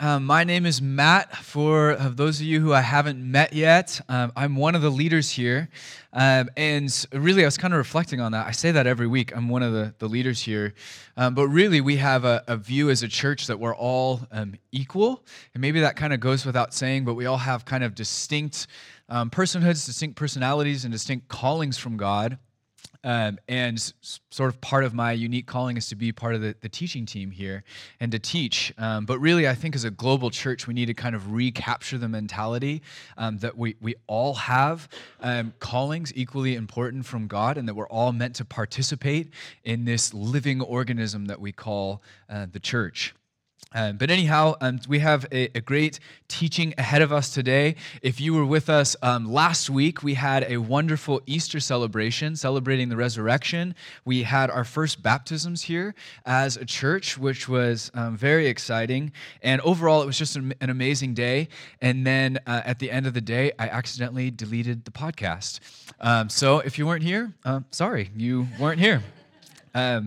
morning. My name is Matt. For those of you who I haven't met yet, I'm one of the leaders here. And really, I was kind of reflecting on that. I say that every week. I'm one of the leaders here. But really, we have a view as a church that we're all equal. And maybe that kind of goes without saying, but we all have kind of distinct personhoods, distinct personalities, and distinct callings from God. And sort of part of my unique calling is to be part of the teaching team here and to teach. But really, I think as a global church, we need to kind of recapture the mentality that we all have callings equally important from God, and that we're all meant to participate in this living organism that we call the church. But anyhow, we have a great teaching ahead of us today. If you were with us last week, we had a wonderful Easter celebration, celebrating the resurrection. We had our first baptisms here as a church, which was very exciting. And overall, it was just an amazing day. And then at the end of the day, I accidentally deleted the podcast. So if you weren't here, sorry, you weren't here.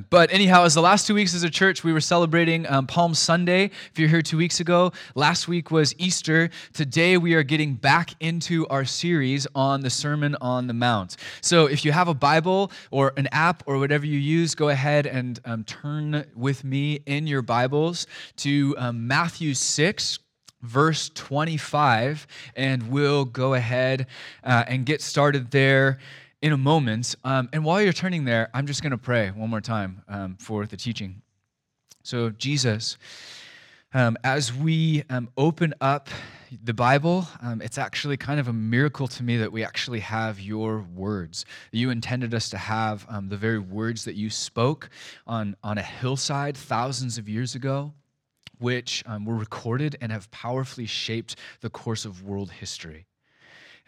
But anyhow, as the last 2 weeks as a church, we were celebrating Palm Sunday. If you're here 2 weeks ago, last week was Easter. Today, we are getting back into our series on the Sermon on the Mount. So if you have a Bible or an app or whatever you use, go ahead and turn with me in your Bibles to Matthew 6, verse 25, and we'll go ahead and get started there in a moment. And while you're turning there, I'm just going to pray one more time for the teaching. So Jesus, as we open up the Bible, it's actually kind of a miracle to me that we actually have your words. You intended us to have the very words that you spoke on a hillside thousands of years ago, which were recorded and have powerfully shaped the course of world history.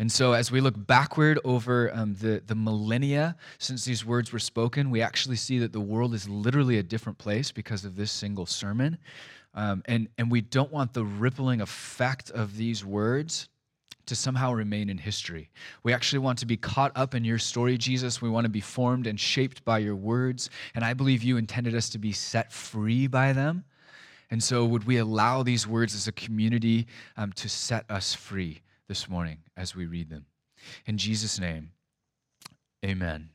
And so as we look backward over the millennia since these words were spoken, we actually see that the world is literally a different place because of this single sermon. And we don't want the rippling effect of these words to somehow remain in history. We actually want to be caught up in your story, Jesus. We want to be formed and shaped by your words. And I believe you intended us to be set free by them. And so would we allow these words as a community to set us free this morning as we read them? In Jesus' name, amen.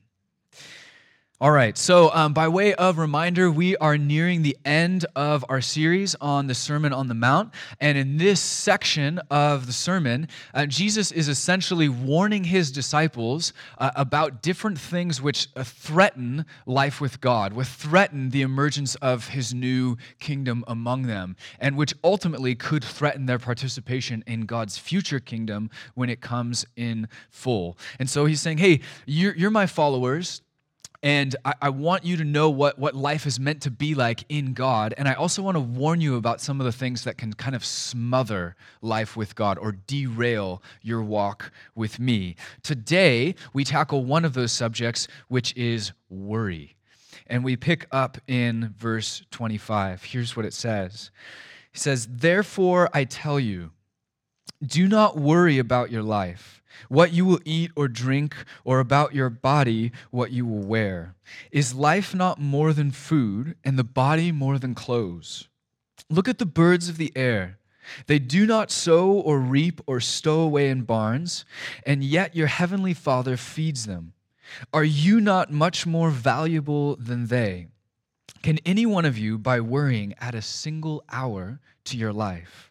All right, so by way of reminder, we are nearing the end of our series on the Sermon on the Mount. And in this section of the sermon, Jesus is essentially warning his disciples about different things which threaten life with God, which threaten the emergence of his new kingdom among them, and which ultimately could threaten their participation in God's future kingdom when it comes in full. And so he's saying, hey, you're my followers, and I want you to know what life is meant to be like in God. And I also want to warn you about some of the things that can kind of smother life with God or derail your walk with me. Today, we tackle one of those subjects, which is worry. And we pick up in verse 25. Here's what it says. It says, "Therefore I tell you, do not worry about your life, what you will eat or drink, or about your body, what you will wear. Is life not more than food, and the body more than clothes? Look at the birds of the air. They do not sow or reap or stow away in barns, and yet your heavenly Father feeds them. Are you not much more valuable than they? Can any one of you, by worrying, add a single hour to your life?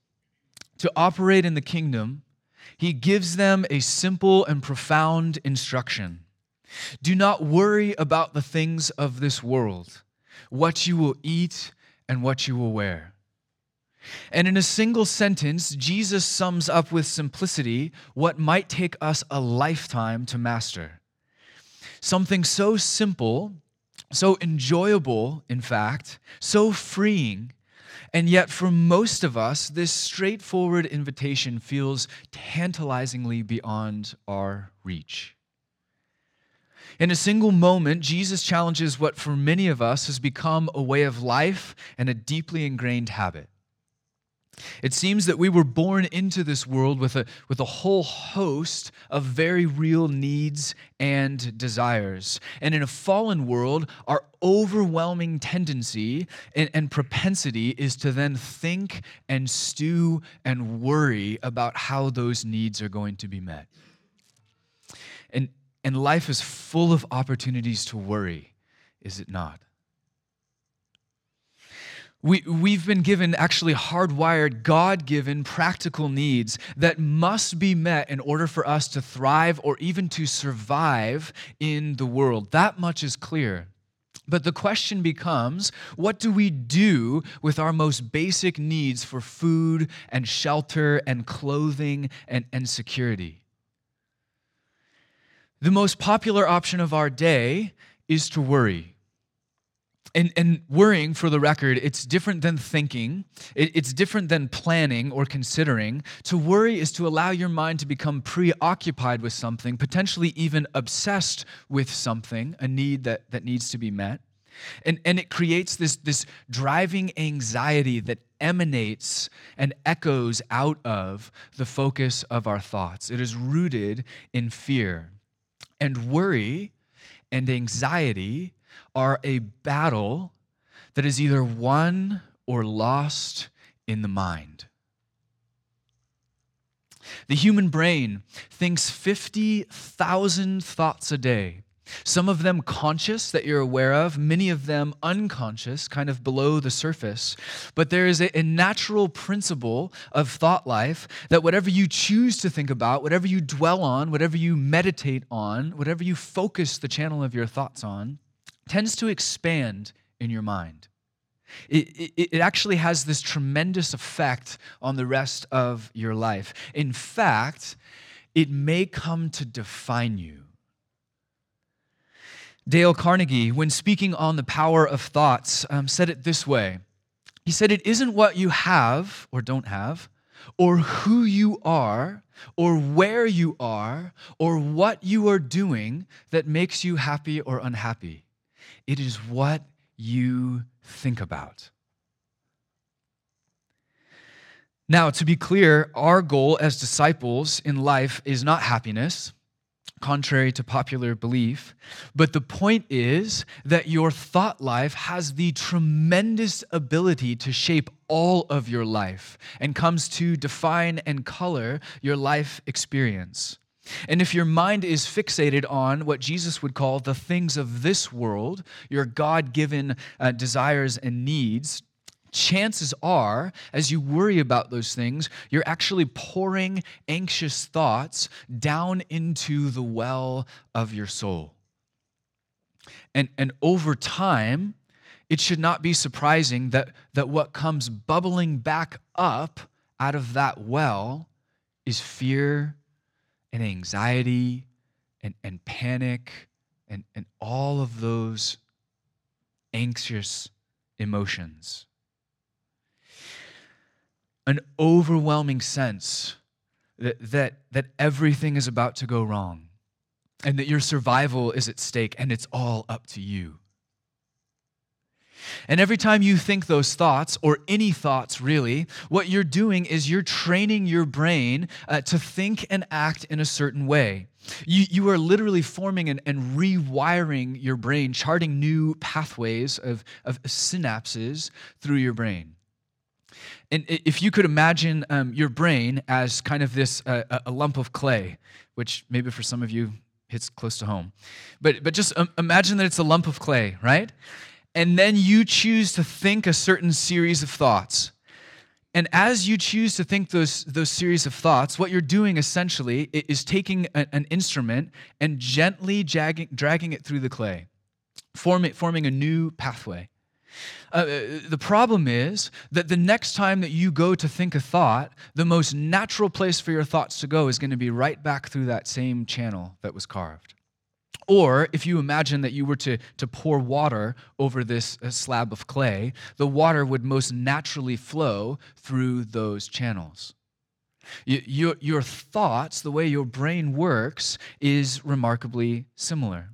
to operate in the kingdom, he gives them a simple and profound instruction. Do not worry about the things of this world, what you will eat and what you will wear. And in a single sentence, Jesus sums up with simplicity what might take us a lifetime to master. Something so simple, so enjoyable, in fact, so freeing, and yet for most of us, this straightforward invitation feels tantalizingly beyond our reach. In a single moment, Jesus challenges what for many of us has become a way of life and a deeply ingrained habit. It seems that we were born into this world with a whole host of very real needs and desires. And in a fallen world, our overwhelming tendency and propensity is to then think and stew and worry about how those needs are going to be met. And life is full of opportunities to worry, is it not? We've been given actually hardwired, God-given practical needs that must be met in order for us to thrive or even to survive in the world. That much is clear. But the question becomes, what do we do with our most basic needs for food and shelter and clothing and security? The most popular option of our day is to worry. And worrying, for the record, it's different than thinking. It's different than planning or considering. To worry is to allow your mind to become preoccupied with something, potentially even obsessed with something, a need that needs to be met. And it creates this driving anxiety that emanates and echoes out of the focus of our thoughts. It is rooted in fear. And worry and anxiety are a battle that is either won or lost in the mind. The human brain thinks 50,000 thoughts a day, some of them conscious that you're aware of, many of them unconscious, kind of below the surface. But there is a natural principle of thought life that whatever you choose to think about, whatever you dwell on, whatever you meditate on, whatever you focus the channel of your thoughts on, tends to expand in your mind. It actually has this tremendous effect on the rest of your life. In fact, it may come to define you. Dale Carnegie, when speaking on the power of thoughts, said it this way. He said, "It isn't what you have or don't have, or who you are, or where you are, or what you are doing that makes you happy or unhappy. It is what you think about." Now, to be clear, our goal as disciples in life is not happiness, contrary to popular belief, but the point is that your thought life has the tremendous ability to shape all of your life and comes to define and color your life experience. And if your mind is fixated on what Jesus would call the things of this world, your God-given desires and needs, chances are, as you worry about those things, you're actually pouring anxious thoughts down into the well of your soul. And over time, it should not be surprising that what comes bubbling back up out of that well is fear and anxiety, and panic, and all of those anxious emotions. An overwhelming sense that everything is about to go wrong, and that your survival is at stake, and it's all up to you. And every time you think those thoughts, or any thoughts really, what you're doing is you're training your brain to think and act in a certain way. You are literally forming and rewiring your brain, charting new pathways of synapses through your brain. And if you could imagine your brain as kind of this a lump of clay, which maybe for some of you hits close to home, but just imagine that it's a lump of clay, right? And then you choose to think a certain series of thoughts. And as you choose to think those series of thoughts, what you're doing essentially is taking an instrument and gently dragging it through the clay, forming a new pathway. The problem is that the next time that you go to think a thought, the most natural place for your thoughts to go is going to be right back through that same channel that was carved. Or if you imagine that you were to pour water over this slab of clay, the water would most naturally flow through those channels. Your thoughts, the way your brain works, is remarkably similar.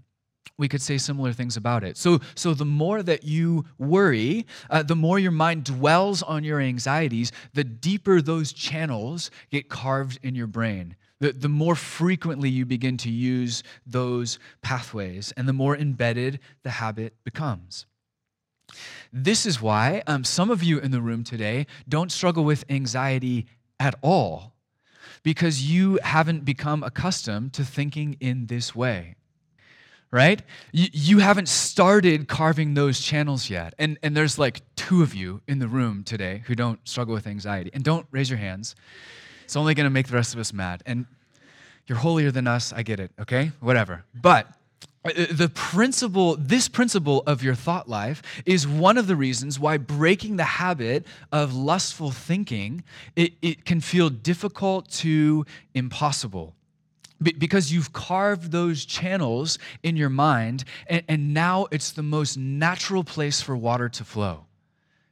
We could say similar things about it. So the more that you worry, the more your mind dwells on your anxieties, the deeper those channels get carved in your brain. The more frequently you begin to use those pathways, and the more embedded the habit becomes. This is why some of you in the room today don't struggle with anxiety at all, because you haven't become accustomed to thinking in this way. Right? You haven't started carving those channels yet. And there's like two of you in the room today who don't struggle with anxiety. And don't raise your hands. It's only going to make the rest of us mad. And you're holier than us. I get it. Okay? Whatever. But this principle of your thought life is one of the reasons why breaking the habit of lustful thinking, it can feel difficult to impossible. Because you've carved those channels in your mind, and now it's the most natural place for water to flow.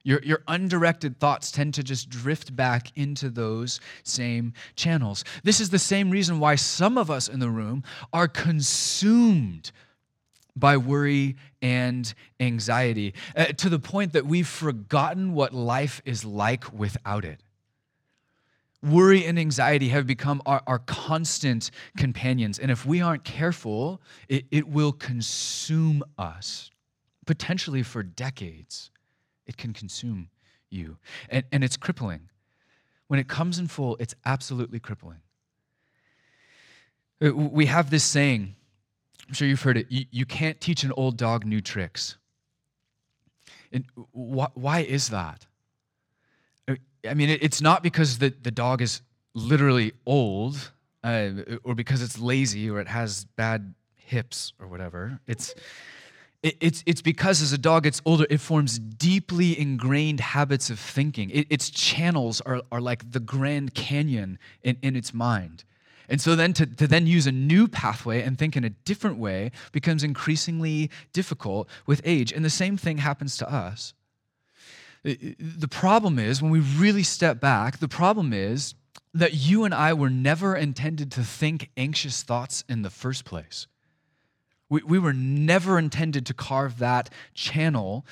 Your undirected thoughts tend to just drift back into those same channels. This is the same reason why some of us in the room are consumed by worry and anxiety, to the point that we've forgotten what life is like without it. Worry and anxiety have become our constant companions. And if we aren't careful, it will consume us, potentially for decades. It can consume you. And it's crippling. When it comes in full, it's absolutely crippling. We have this saying, I'm sure you've heard it, you can't teach an old dog new tricks. And why is that? I mean, it's not because the dog is literally old or because it's lazy or it has bad hips or whatever. It's because as a dog gets older, it forms deeply ingrained habits of thinking. Its channels are like the Grand Canyon in its mind. And so then to use a new pathway and think in a different way becomes increasingly difficult with age. And the same thing happens to us. The problem is, when we really step back, the problem is that you and I were never intended to think anxious thoughts in the first place. We were never intended to carve that channel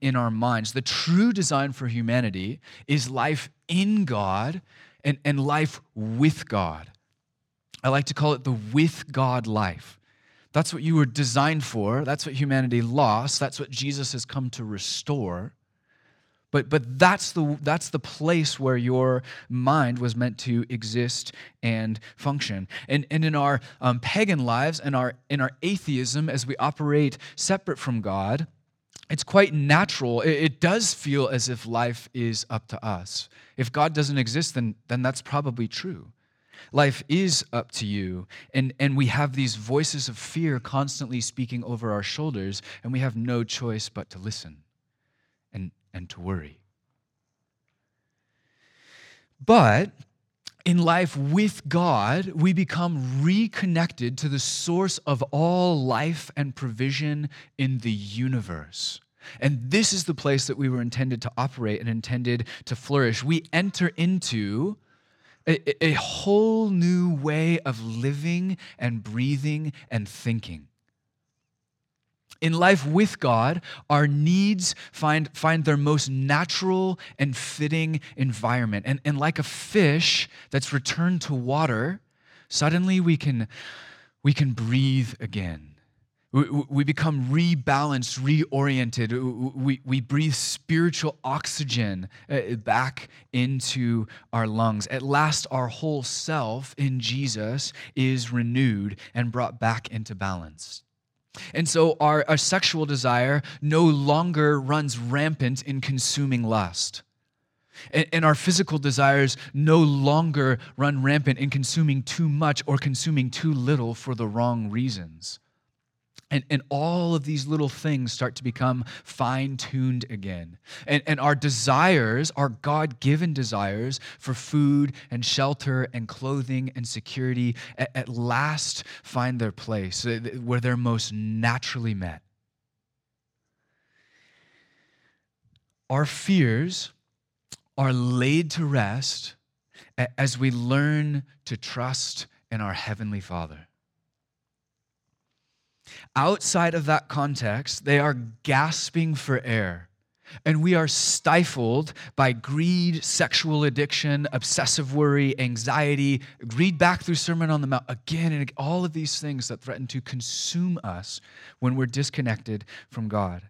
in our minds. The true design for humanity is life in God and life with God. I like to call it the with God life. That's what you were designed for. That's what humanity lost. That's what Jesus has come to restore. But that's the place where your mind was meant to exist and function. And in our pagan lives and in our atheism, as we operate separate from God, it's quite natural. It does feel as if life is up to us. If God doesn't exist, then that's probably true. Life is up to you, and we have these voices of fear constantly speaking over our shoulders, and we have no choice but to listen and to worry. But in life with God, we become reconnected to the source of all life and provision in the universe. And this is the place that we were intended to operate and intended to flourish. We enter into a whole new way of living and breathing and thinking. In life with God, our needs find their most natural and fitting environment. And like a fish that's returned to water, suddenly we can breathe again. We become rebalanced, reoriented. We breathe spiritual oxygen back into our lungs. At last, our whole self in Jesus is renewed and brought back into balance. And so our sexual desire no longer runs rampant in consuming lust. And our physical desires no longer run rampant in consuming too much or consuming too little for the wrong reasons. And all of these little things start to become fine-tuned again. And our desires, our God-given desires for food and shelter and clothing and security at last find their place where they're most naturally met. Our fears are laid to rest as we learn to trust in our Heavenly Father. Outside of that context, they are gasping for air, and we are stifled by greed, sexual addiction, obsessive worry, anxiety. Read back through Sermon on the Mount again, and all of these things that threaten to consume us when we're disconnected from God.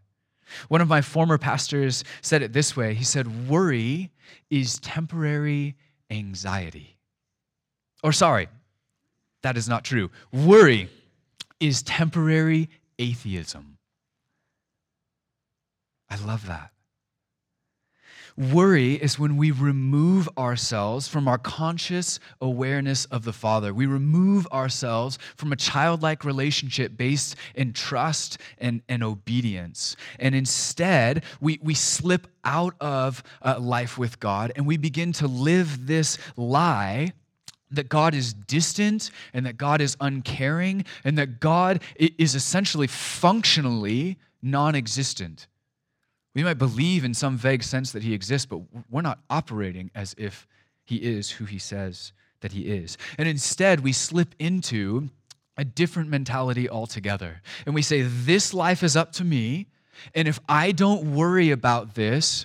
One of my former pastors said it this way. He said, worry is temporary anxiety. Or sorry, that is not true. Worry is temporary atheism. I love that. Worry is when we remove ourselves from our conscious awareness of the Father. We remove ourselves from a childlike relationship based in trust and obedience. And instead, we slip out of life with God, and we begin to live this lie that God is distant and that God is uncaring and that God is essentially functionally non-existent. We might believe in some vague sense that he exists, but we're not operating as if he is who he says that he is. And instead, we slip into a different mentality altogether. And we say, this life is up to me, and if I don't worry about this,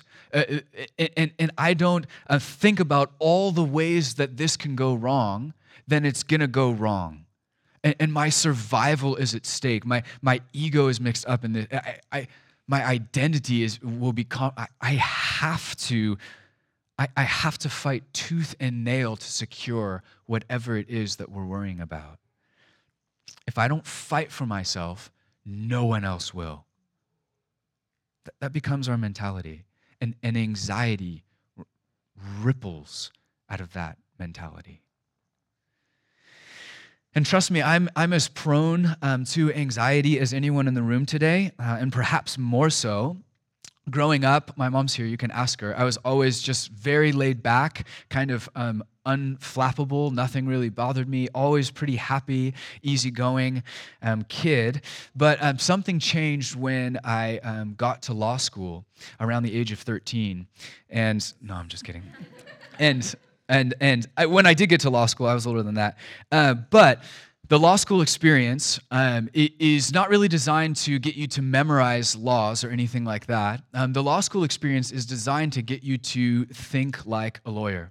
and I don't think about all the ways that this can go wrong, then it's going to go wrong. And my survival is at stake. My ego is mixed up in this. My identity will become. I have to fight tooth and nail to secure whatever it is that we're worrying about. If I don't fight for myself, no one else will. That becomes our mentality, and anxiety ripples out of that mentality. And trust me, I'm as prone to anxiety as anyone in the room today, and perhaps more so. Growing up, my mom's here, you can ask her, I was always just very laid back, kind of unflappable, nothing really bothered me, always pretty happy, easygoing kid. But something changed when I got to law school around the age of 13. And, no, I'm just kidding. And when I did get to law school, I was older than that. But the law school experience is not really designed to get you to memorize laws or anything like that. The law school experience is designed to get you to think like a lawyer.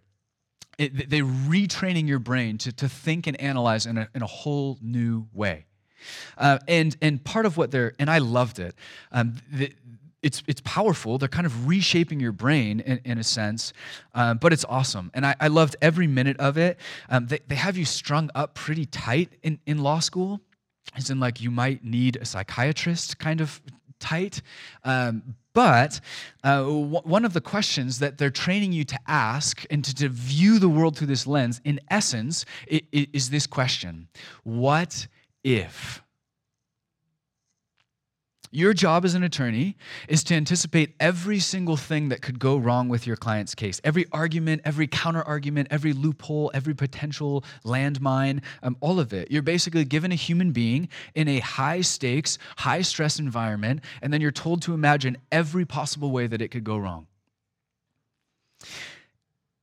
They're retraining your brain to think and analyze in a whole new way. And part of what and I loved it. It's powerful. They're kind of reshaping your brain in a sense, but it's awesome. And I loved every minute of it. They have you strung up pretty tight in law school, as in like you might need a psychiatrist kind of tight. But one of the questions that they're training you to ask and to view the world through this lens, in essence, is this question: what if? Your job as an attorney is to anticipate every single thing that could go wrong with your client's case. Every argument, every counter-argument, every loophole, every potential landmine, all of it. You're basically given a human being in a high-stakes, high-stress environment, and then you're told to imagine every possible way that it could go wrong.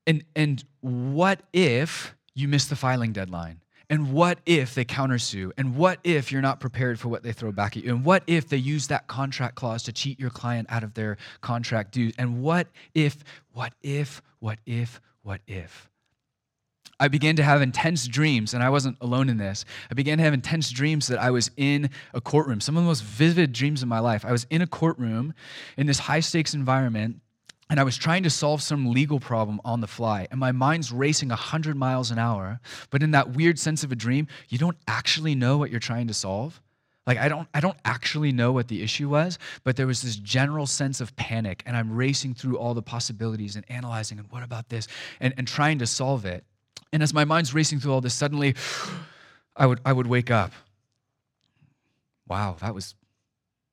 And what if you miss the filing deadline? And what if they countersue? And what if you're not prepared for what they throw back at you? And what if they use that contract clause to cheat your client out of their contract due? And what if? I began to have intense dreams, and I wasn't alone in this. I began to have intense dreams that I was in a courtroom. Some of the most vivid dreams of my life. I was in a courtroom in this high-stakes environment, and I was trying to solve some legal problem on the fly, and my mind's racing 100 miles an hour, but in that weird sense of a dream, you don't actually know what you're trying to solve. Like, I don't actually know what the issue was, but there was this general sense of panic, and I'm racing through all the possibilities and analyzing, and what about this, and trying to solve it. And as my mind's racing through all this, suddenly I would wake up. Wow, that was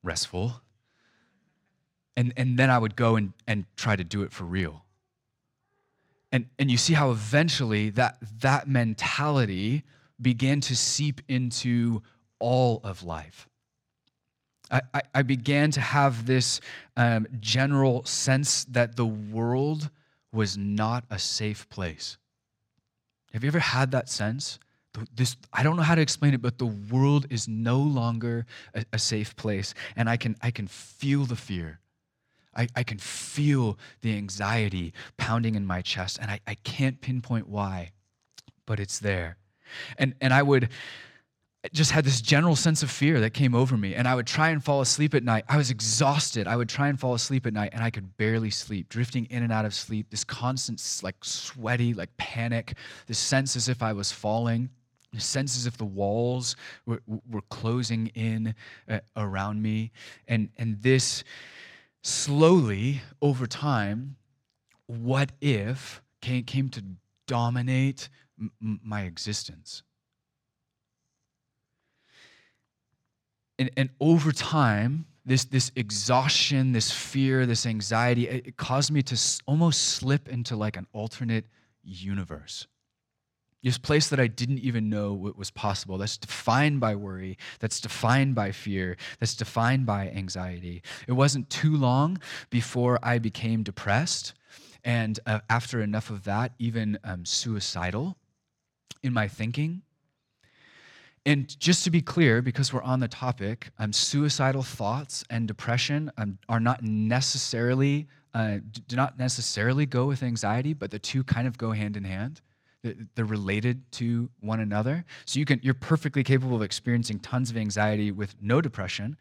restful. And then I would go and try to do it for real. And you see how eventually that mentality began to seep into all of life. I began to have this general sense that the world was not a safe place. Have you ever had that sense? This, I don't know how to explain it, but the world is no longer a safe place, and I can feel the fear. I can feel the anxiety pounding in my chest, and I can't pinpoint why, but it's there. And I just had this general sense of fear that came over me, and I would try and fall asleep at night. I was exhausted. I would try and fall asleep at night, and I could barely sleep, drifting in and out of sleep, this constant, like, sweaty, like, panic, this sense as if I was falling, the sense as if the walls were closing in around me, and this slowly, over time, what if came to dominate my existence. And over time, this exhaustion, this fear, this anxiety, it caused me to almost slip into like an alternate universe. This place that I didn't even know what was possible, that's defined by worry, that's defined by fear, that's defined by anxiety. It wasn't too long before I became depressed, and after enough of that, even suicidal in my thinking. And just to be clear, because we're on the topic, suicidal thoughts and depression are not necessarily, do not necessarily go with anxiety, but the two kind of go hand in hand. They're related to one another. So you're perfectly capable of experiencing tons of anxiety with no depression,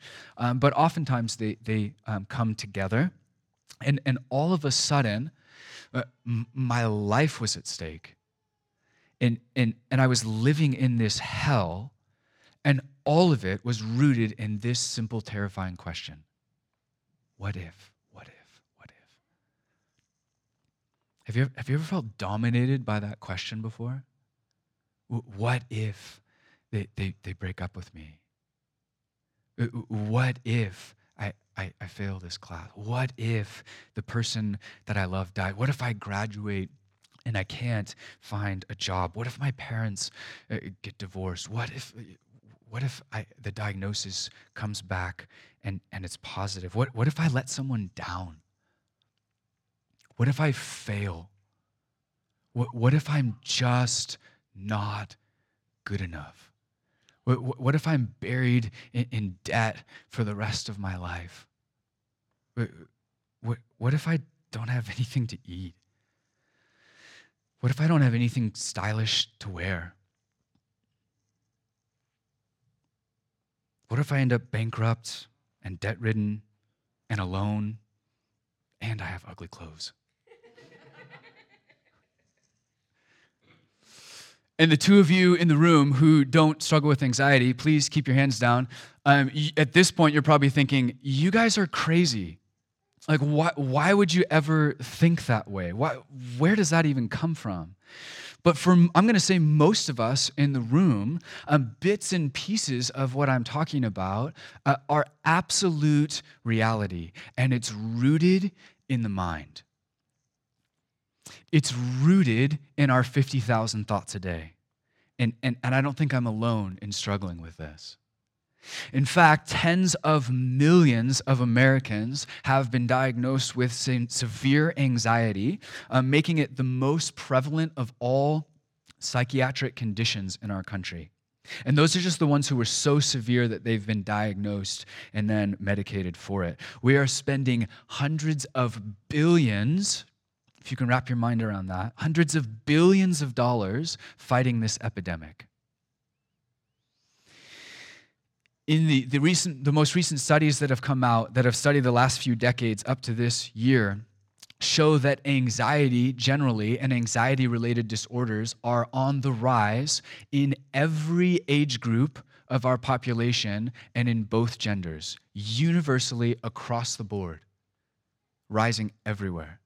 but oftentimes they come together. And all of a sudden, my life was at stake. And I was living in this hell, and all of it was rooted in this simple, terrifying question. What if? Have you ever felt dominated by that question before? What if they break up with me? What if I fail this class? What if the person that I love died? What if I graduate and I can't find a job? What if my parents get divorced? What if the diagnosis comes back and it's positive? What if I let someone down? What if I fail? What if I'm just not good enough? What if I'm buried in debt for the rest of my life? What if I don't have anything to eat? What if I don't have anything stylish to wear? What if I end up bankrupt and debt-ridden and alone, and I have ugly clothes? And the two of you in the room who don't struggle with anxiety, please keep your hands down. At this point, you're probably thinking, you guys are crazy. Like, why would you ever think that way? Where does that even come from? But I'm going to say most of us in the room, bits and pieces of what I'm talking about are absolute reality, and it's rooted in the mind. It's rooted in our 50,000 thoughts a day. And I don't think I'm alone in struggling with this. In fact, tens of millions of Americans have been diagnosed with severe anxiety, making it the most prevalent of all psychiatric conditions in our country. And those are just the ones who were so severe that they've been diagnosed and then medicated for it. We are spending hundreds of billions, if you can wrap your mind around that, hundreds of billions of dollars fighting this epidemic. In the most recent studies that have come out that have studied the last few decades up to this year show that anxiety generally and anxiety-related disorders are on the rise in every age group of our population and in both genders, universally across the board, rising everywhere.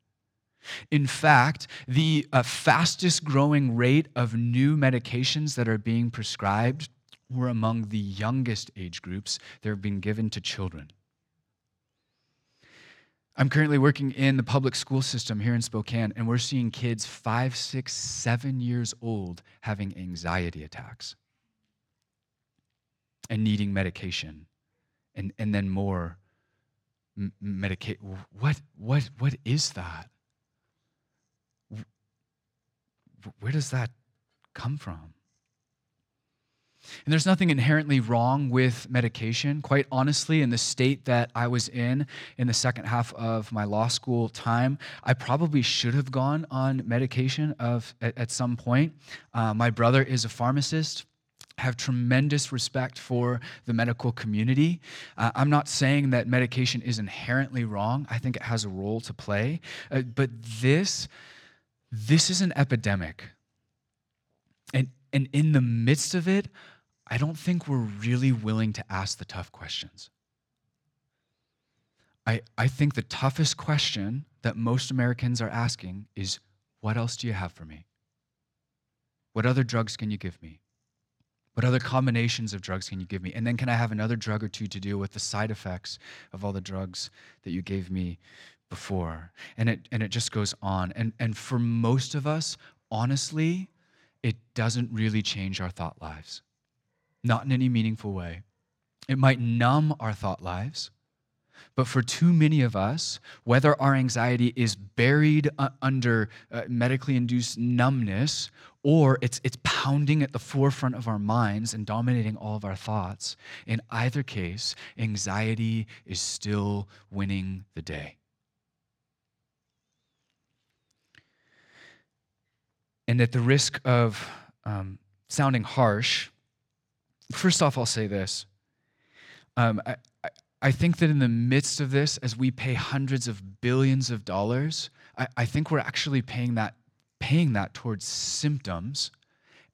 In fact, the fastest growing rate of new medications that are being prescribed were among the youngest age groups that have been given to children. I'm currently working in the public school system here in Spokane, and we're seeing kids 5, 6, 7 years old having anxiety attacks and needing medication, and then more medication. What is that? Where does that come from? And there's nothing inherently wrong with medication. Quite honestly, in the state that I was in the second half of my law school time, I probably should have gone on medication at some point. My brother is a pharmacist. I have tremendous respect for the medical community. I'm not saying that medication is inherently wrong. I think it has a role to play. But this is an epidemic. And in the midst of it, I don't think we're really willing to ask the tough questions. I think the toughest question that most Americans are asking is, what else do you have for me? What other drugs can you give me? What other combinations of drugs can you give me? And then can I have another drug or two to deal with the side effects of all the drugs that you gave me before? And it just goes on. And for most of us, honestly, it doesn't really change our thought lives, not in any meaningful way. It might numb our thought lives, but for too many of us, whether our anxiety is buried under medically induced numbness or it's pounding at the forefront of our minds and dominating all of our thoughts, in either case, anxiety is still winning the day. And at the risk of sounding harsh, first off, I'll say this. I think that in the midst of this, as we pay hundreds of billions of dollars, I think we're actually paying that towards symptoms.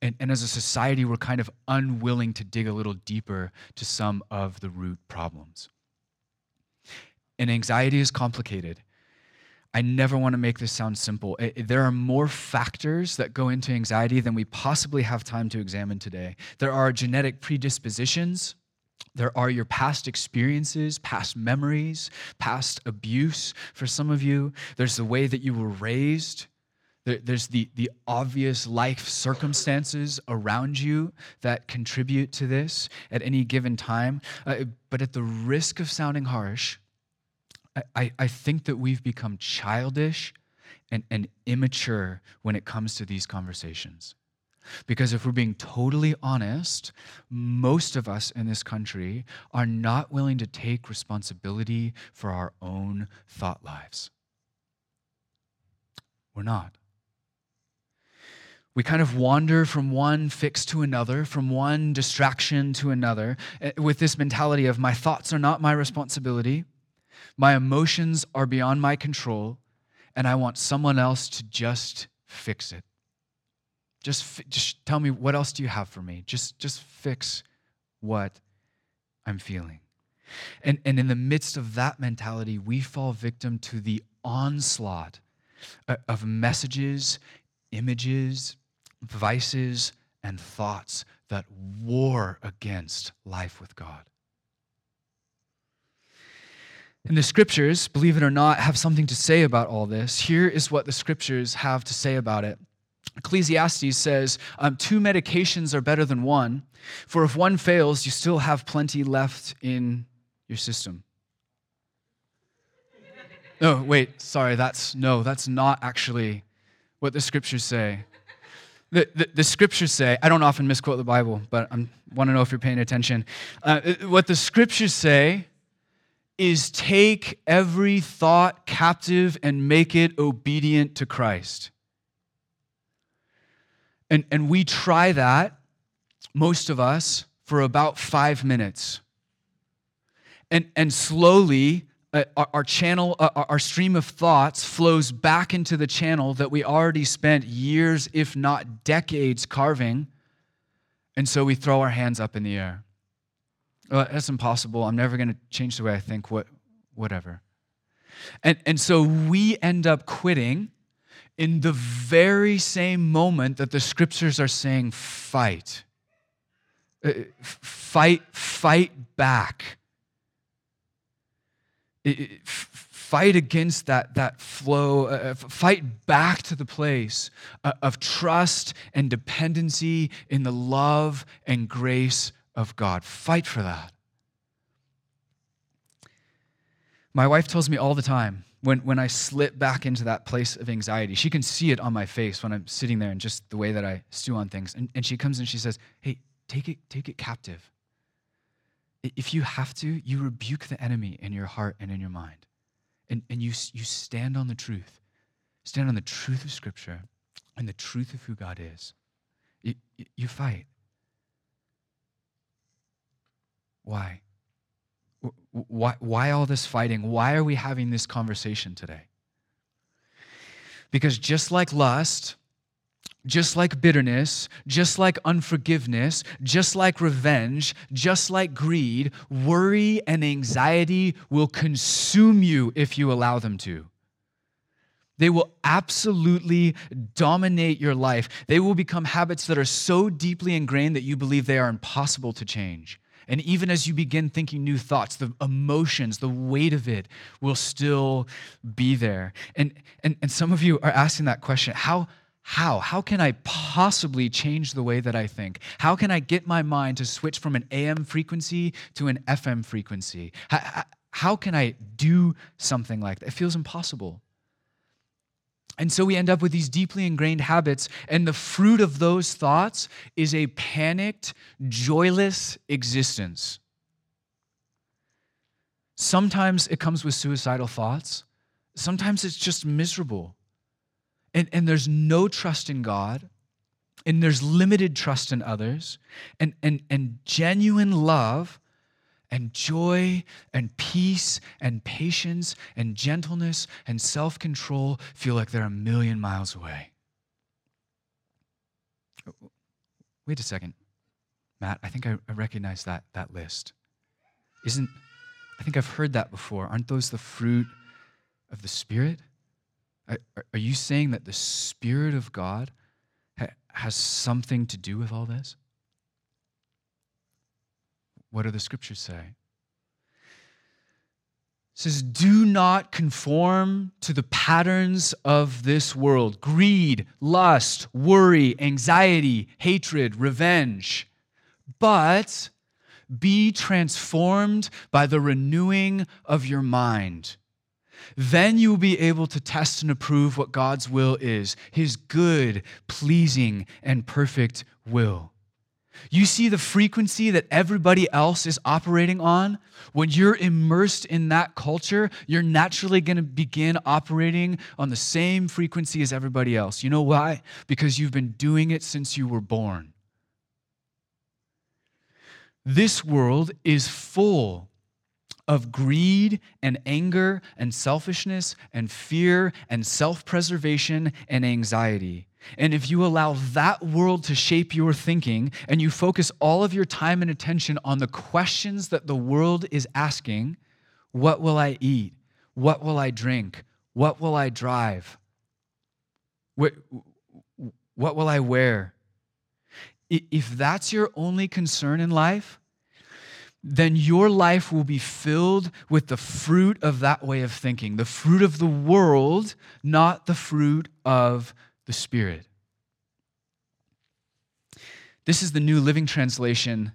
And as a society, we're kind of unwilling to dig a little deeper to some of the root problems. And anxiety is complicated. I never want to make this sound simple. There are more factors that go into anxiety than we possibly have time to examine today. There are genetic predispositions. There are your past experiences, past memories, past abuse for some of you. There's the way that you were raised. There's the obvious life circumstances around you that contribute to this at any given time. But at the risk of sounding harsh, I think that we've become childish and immature when it comes to these conversations. Because if we're being totally honest, most of us in this country are not willing to take responsibility for our own thought lives. We're not. We kind of wander from one fix to another, from one distraction to another, with this mentality of my thoughts are not my responsibility. My emotions are beyond my control, and I want someone else to just fix it. Just tell me, what else do you have for me? Just fix what I'm feeling. And in the midst of that mentality, we fall victim to the onslaught of messages, images, vices, and thoughts that war against life with God. And the scriptures, believe it or not, have something to say about all this. Here is what the scriptures have to say about it. Ecclesiastes says, two medications are better than one, for if one fails, you still have plenty left in your system. No, wait, sorry, that's not actually what the scriptures say. The scriptures say, I don't often misquote the Bible, but I want to know if you're paying attention. What the scriptures say is take every thought captive and make it obedient to Christ. And we try that, most of us, for about 5 minutes. And slowly, our stream of thoughts flows back into the channel that we already spent years, if not decades, carving. And so we throw our hands up in the air oh, that's impossible. I'm never going to change the way I think, whatever. And so we end up quitting in the very same moment that the scriptures are saying, fight. Fight back. Fight against that flow. Fight back to the place of trust and dependency in the love and grace of God. Fight for that. My wife tells me all the time when I slip back into that place of anxiety, she can see it on my face when I'm sitting there and just the way that I stew on things. And she comes and she says, hey, take it captive. If you have to, you rebuke the enemy in your heart and in your mind. And you stand on the truth. Stand on the truth of Scripture and the truth of who God is. You fight. Why? Why all this fighting? Why are we having this conversation today? Because just like lust, just like bitterness, just like unforgiveness, just like revenge, just like greed, worry and anxiety will consume you if you allow them to. They will absolutely dominate your life. They will become habits that are so deeply ingrained that you believe they are impossible to change. And even as you begin thinking new thoughts, the emotions, the weight of it will still be there. And some of you are asking that question, How can I possibly change the way that I think? How can I get my mind to switch from an AM frequency to an FM frequency? How can I do something like that? It feels impossible. And so we end up with these deeply ingrained habits, and the fruit of those thoughts is a panicked, joyless existence. Sometimes it comes with suicidal thoughts. Sometimes it's just miserable. And there's no trust in God, and there's limited trust in others, and genuine love and joy and peace and patience and gentleness and self-control feel like they're a million miles away. Wait a second, Matt, I think I recognize that list. I think I've heard that before. Aren't those the fruit of the Spirit? Are you saying that the Spirit of God has something to do with all this? What do the Scriptures say? It says, do not conform to the patterns of this world. Greed, lust, worry, anxiety, hatred, revenge. But be transformed by the renewing of your mind. Then you will be able to test and approve what God's will is, his good, pleasing, and perfect will. You see the frequency that everybody else is operating on? When you're immersed in that culture, you're naturally going to begin operating on the same frequency as everybody else. You know why? Because you've been doing it since you were born. This world is full of greed and anger and selfishness and fear and self-preservation and anxiety. And if you allow that world to shape your thinking and you focus all of your time and attention on the questions that the world is asking, what will I eat? What will I drink? What will I drive? What will I wear? If that's your only concern in life, then your life will be filled with the fruit of that way of thinking, the fruit of the world, not the fruit of the Spirit. This is the New Living Translation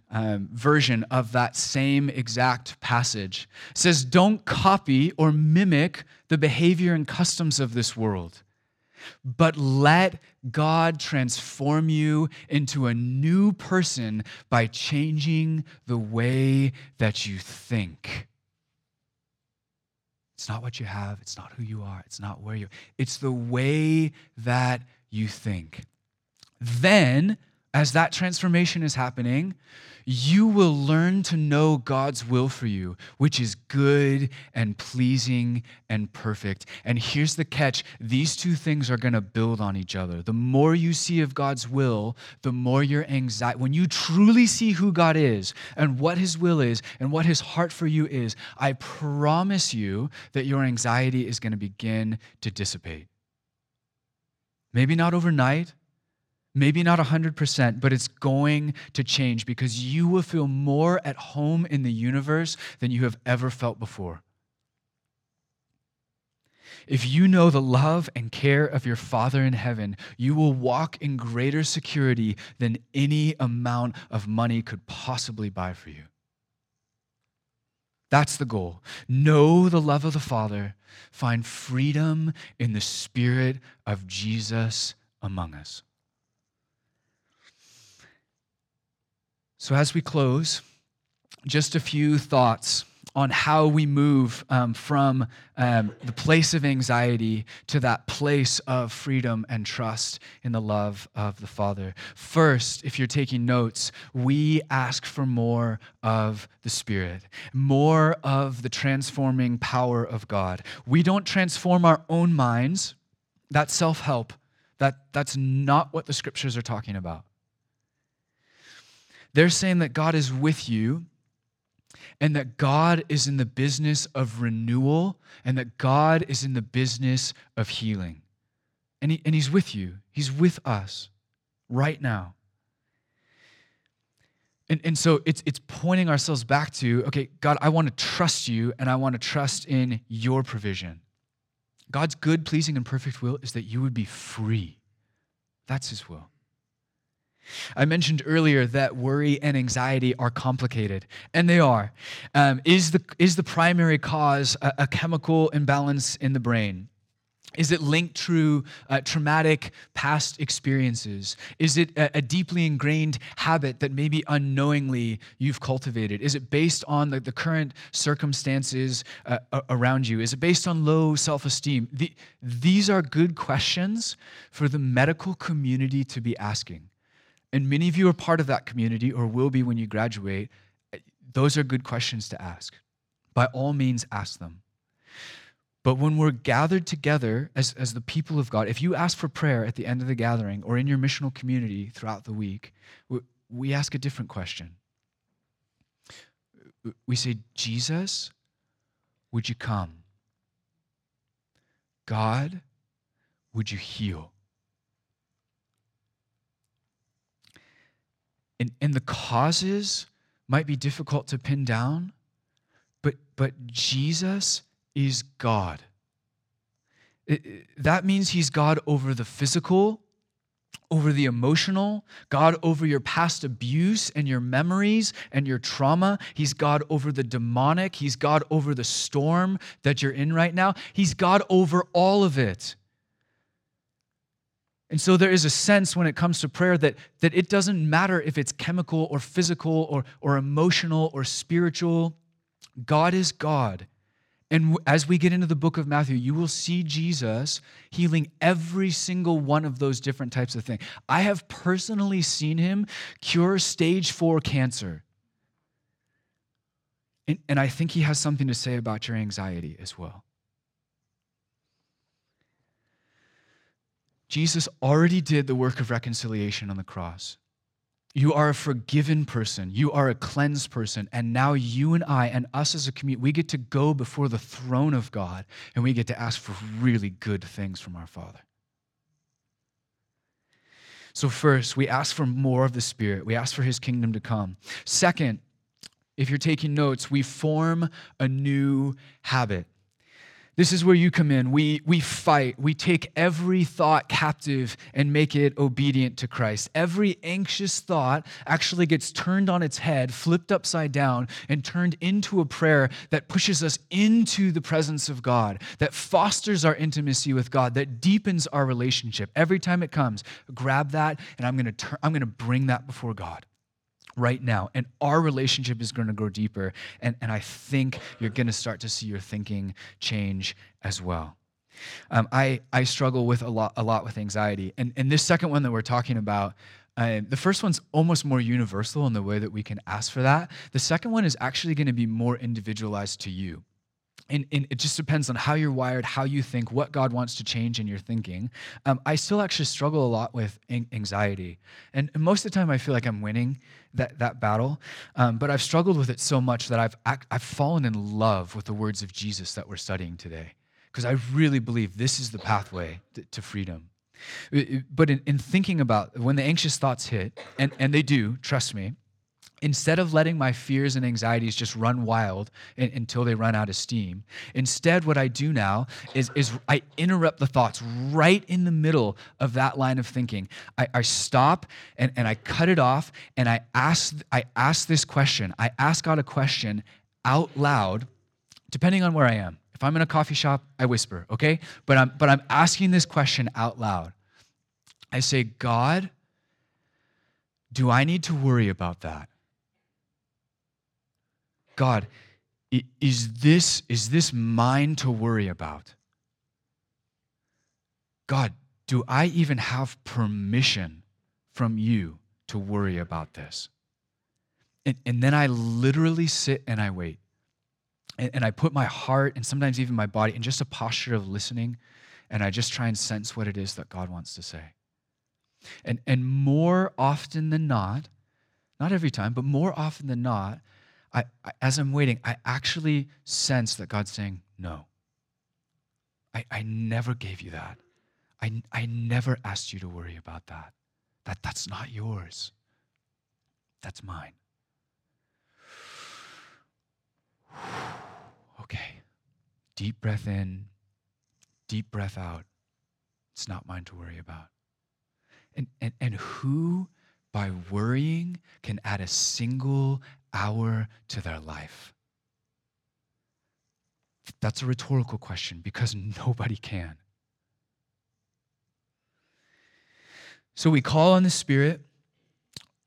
version of that same exact passage. It says, don't copy or mimic the behavior and customs of this world, but let God transform you into a new person by changing the way that you think. It's not what you have. It's not who you are. It's not where you are. It's the way that you think. Then as that transformation is happening, you will learn to know God's will for you, which is good and pleasing and perfect. And here's the catch. These two things are going to build on each other. The more you see of God's will, the more your anxiety, when you truly see who God is and what his will is and what his heart for you is, I promise you that your anxiety is going to begin to dissipate. Maybe not overnight. Maybe not 100%, but it's going to change because you will feel more at home in the universe than you have ever felt before. If you know the love and care of your Father in heaven, you will walk in greater security than any amount of money could possibly buy for you. That's the goal. Know the love of the Father. Find freedom in the Spirit of Jesus among us. So as we close, just a few thoughts on how we move from the place of anxiety to that place of freedom and trust in the love of the Father. First, if you're taking notes, we ask for more of the Spirit, more of the transforming power of God. We don't transform our own minds. That's self-help. That's not what the scriptures are talking about. They're saying that God is with you and that God is in the business of renewal and that God is in the business of healing. And He's with you. He's with us right now. And so it's pointing ourselves back to, okay, God, I want to trust you and I want to trust in your provision. God's good, pleasing, and perfect will is that you would be free. That's his will. I mentioned earlier that worry and anxiety are complicated, and they are. Is the primary cause a chemical imbalance in the brain? Is it linked to traumatic past experiences? Is it a deeply ingrained habit that maybe unknowingly you've cultivated? Is it based on the current circumstances around you? Is it based on low self-esteem? These are good questions for the medical community to be asking. And many of you are part of that community or will be when you graduate. Those are good questions to ask. By all means, ask them. But when we're gathered together as the people of God, if you ask for prayer at the end of the gathering or in your missional community throughout the week, we ask a different question. We say, Jesus, would you come? God, would you heal? And the causes might be difficult to pin down, but Jesus is God. That means he's God over the physical, over the emotional, God over your past abuse and your memories and your trauma. He's God over the demonic. He's God over the storm that you're in right now. He's God over all of it. And so there is a sense when it comes to prayer that it doesn't matter if it's chemical or physical or emotional or spiritual. God is God. And as we get into the book of Matthew, you will see Jesus healing every single one of those different types of things. I have personally seen him cure stage 4 cancer. And I think he has something to say about your anxiety as well. Jesus already did the work of reconciliation on the cross. You are a forgiven person. You are a cleansed person. And now you and I and us as a community, we get to go before the throne of God and we get to ask for really good things from our Father. So first, we ask for more of the Spirit. We ask for his kingdom to come. Second, if you're taking notes, we form a new habit. This is where you come in. We fight. We take every thought captive and make it obedient to Christ. Every anxious thought actually gets turned on its head, flipped upside down, and turned into a prayer that pushes us into the presence of God, that fosters our intimacy with God, that deepens our relationship. Every time it comes, grab that, and I'm going to bring that before God right now, and our relationship is going to grow deeper, and I think you're going to start to see your thinking change as well. I struggle with a lot with anxiety, and this second one that we're talking about, The first one's almost more universal in the way that we can ask for that. The second one is actually going to be more individualized to you. And it just depends on how you're wired, how you think, what God wants to change in your thinking. I still actually struggle a lot with anxiety. And most of the time I feel like I'm winning that battle. But I've struggled with it so much that I've fallen in love with the words of Jesus that we're studying today. Because I really believe this is the pathway to freedom. But in thinking about when the anxious thoughts hit, and they do, trust me, instead of letting my fears and anxieties just run wild until they run out of steam, instead what I do now is I interrupt the thoughts right in the middle of that line of thinking. I stop and I cut it off and I ask this question. I ask God a question out loud, depending on where I am. If I'm in a coffee shop, I whisper, okay? But I'm asking this question out loud. I say, God, do I need to worry about that? God, is this mine to worry about? God, do I even have permission from you to worry about this? And then I literally sit and I wait. And I put my heart and sometimes even my body in just a posture of listening, and I just try and sense what it is that God wants to say. And more often than not every time, but more often than not, I as I'm waiting, I actually sense that God's saying, no, I never gave you that. I never asked you to worry about that. That's not yours. That's mine. Okay, deep breath in, deep breath out. It's not mine to worry about. And who, by worrying, can add a single hour to their life? That's a rhetorical question because nobody can. So we call on the Spirit.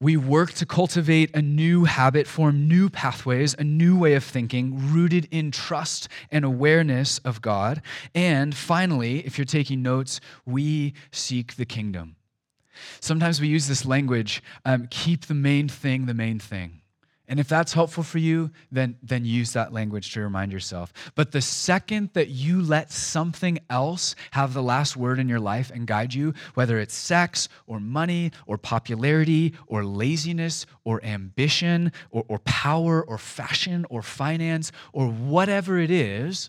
We work to cultivate a new habit, form new pathways, a new way of thinking rooted in trust and awareness of God. And finally, if you're taking notes, we seek the kingdom. Sometimes we use this language, keep the main thing. And if that's helpful for you, then use that language to remind yourself. But the second that you let something else have the last word in your life and guide you, whether it's sex or money or popularity or laziness or ambition or power or fashion or finance or whatever it is,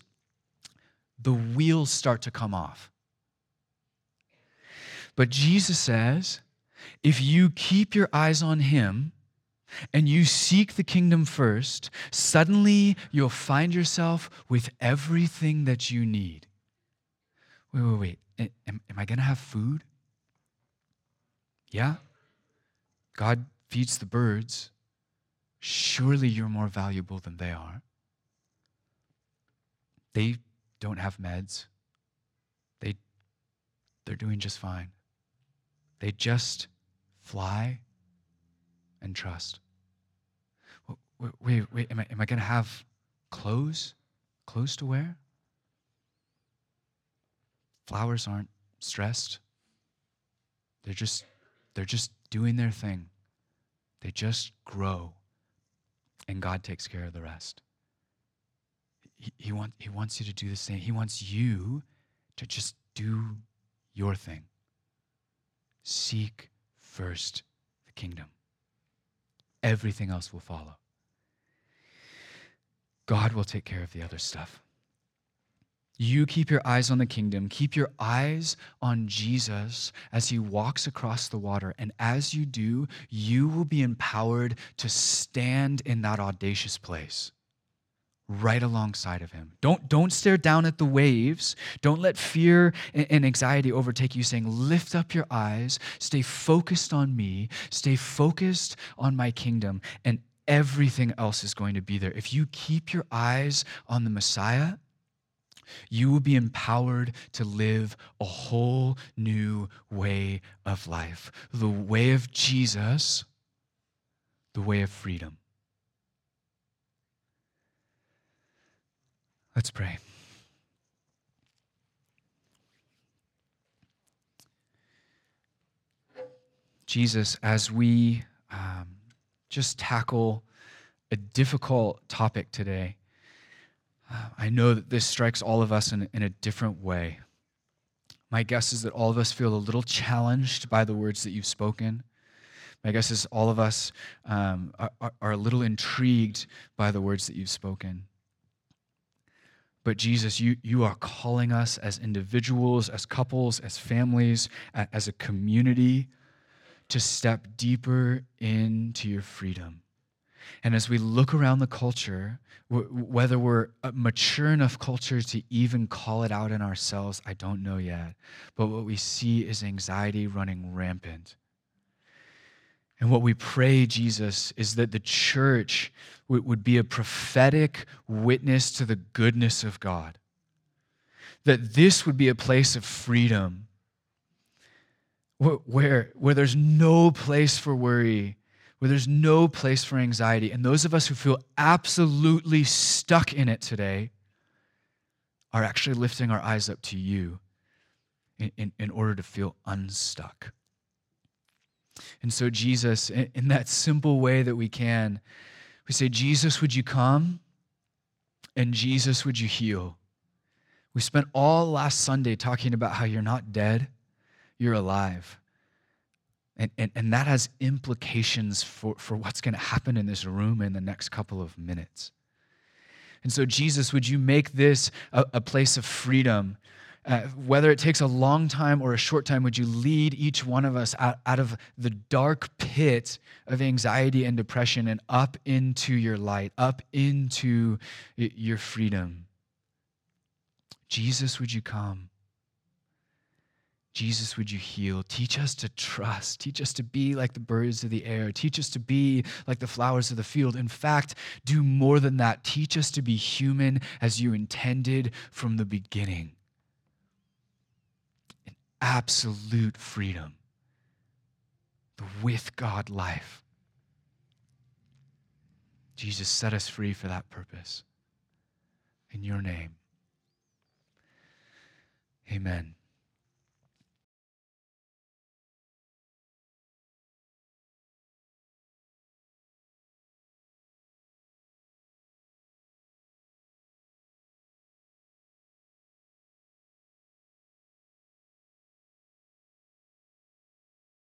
the wheels start to come off. But Jesus says, if you keep your eyes on him, and you seek the kingdom first, suddenly you'll find yourself with everything that you need. Wait. Am I going to have food? Yeah. God feeds the birds. Surely you're more valuable than they are. They don't have meds. They're doing just fine. They just fly and trust. Wait, am I going to have clothes to wear? Flowers aren't stressed. They're just doing their thing. They just grow, and God takes care of the rest. He wants you to do the same. He wants you to just do your thing. Seek first the kingdom. Everything else will follow. God will take care of the other stuff. You keep your eyes on the kingdom. Keep your eyes on Jesus as he walks across the water. And as you do, you will be empowered to stand in that audacious place. Right alongside of him. Don't stare down at the waves. Don't let fear and anxiety overtake you, saying, lift up your eyes, stay focused on me, stay focused on my kingdom, and everything else is going to be there. If you keep your eyes on the Messiah, you will be empowered to live a whole new way of life. The way of Jesus, the way of freedom. Let's pray. Jesus as we just tackle a difficult topic today. I know that this strikes all of us in a different way. My guess is that all of us feel a little challenged by the words that you've spoken. My guess is all of us are a little intrigued by the words that you've spoken. But Jesus, you are calling us as individuals, as couples, as families, as a community to step deeper into your freedom. And as we look around the culture, whether we're a mature enough culture to even call it out in ourselves, I don't know yet. But what we see is anxiety running rampant. And what we pray, Jesus, is that the church would be a prophetic witness to the goodness of God. That this would be a place of freedom where there's no place for worry, where there's no place for anxiety. And those of us who feel absolutely stuck in it today are actually lifting our eyes up to you in order to feel unstuck. And so Jesus, in that simple way that we can, we say, Jesus, would you come? And Jesus, would you heal? We spent all last Sunday talking about how you're not dead, you're alive. And that has implications for what's going to happen in this room in the next couple of minutes. And so, Jesus, would you make this a place of freedom? Whether it takes a long time or a short time, would you lead each one of us out of the dark pit of anxiety and depression and up into your light, up into your freedom? Jesus, would you come? Jesus, would you heal? Teach us to trust. Teach us to be like the birds of the air. Teach us to be like the flowers of the field. In fact, do more than that. Teach us to be human as you intended from the beginning. In absolute freedom, the with God life. Jesus, set us free for that purpose. In your name, amen.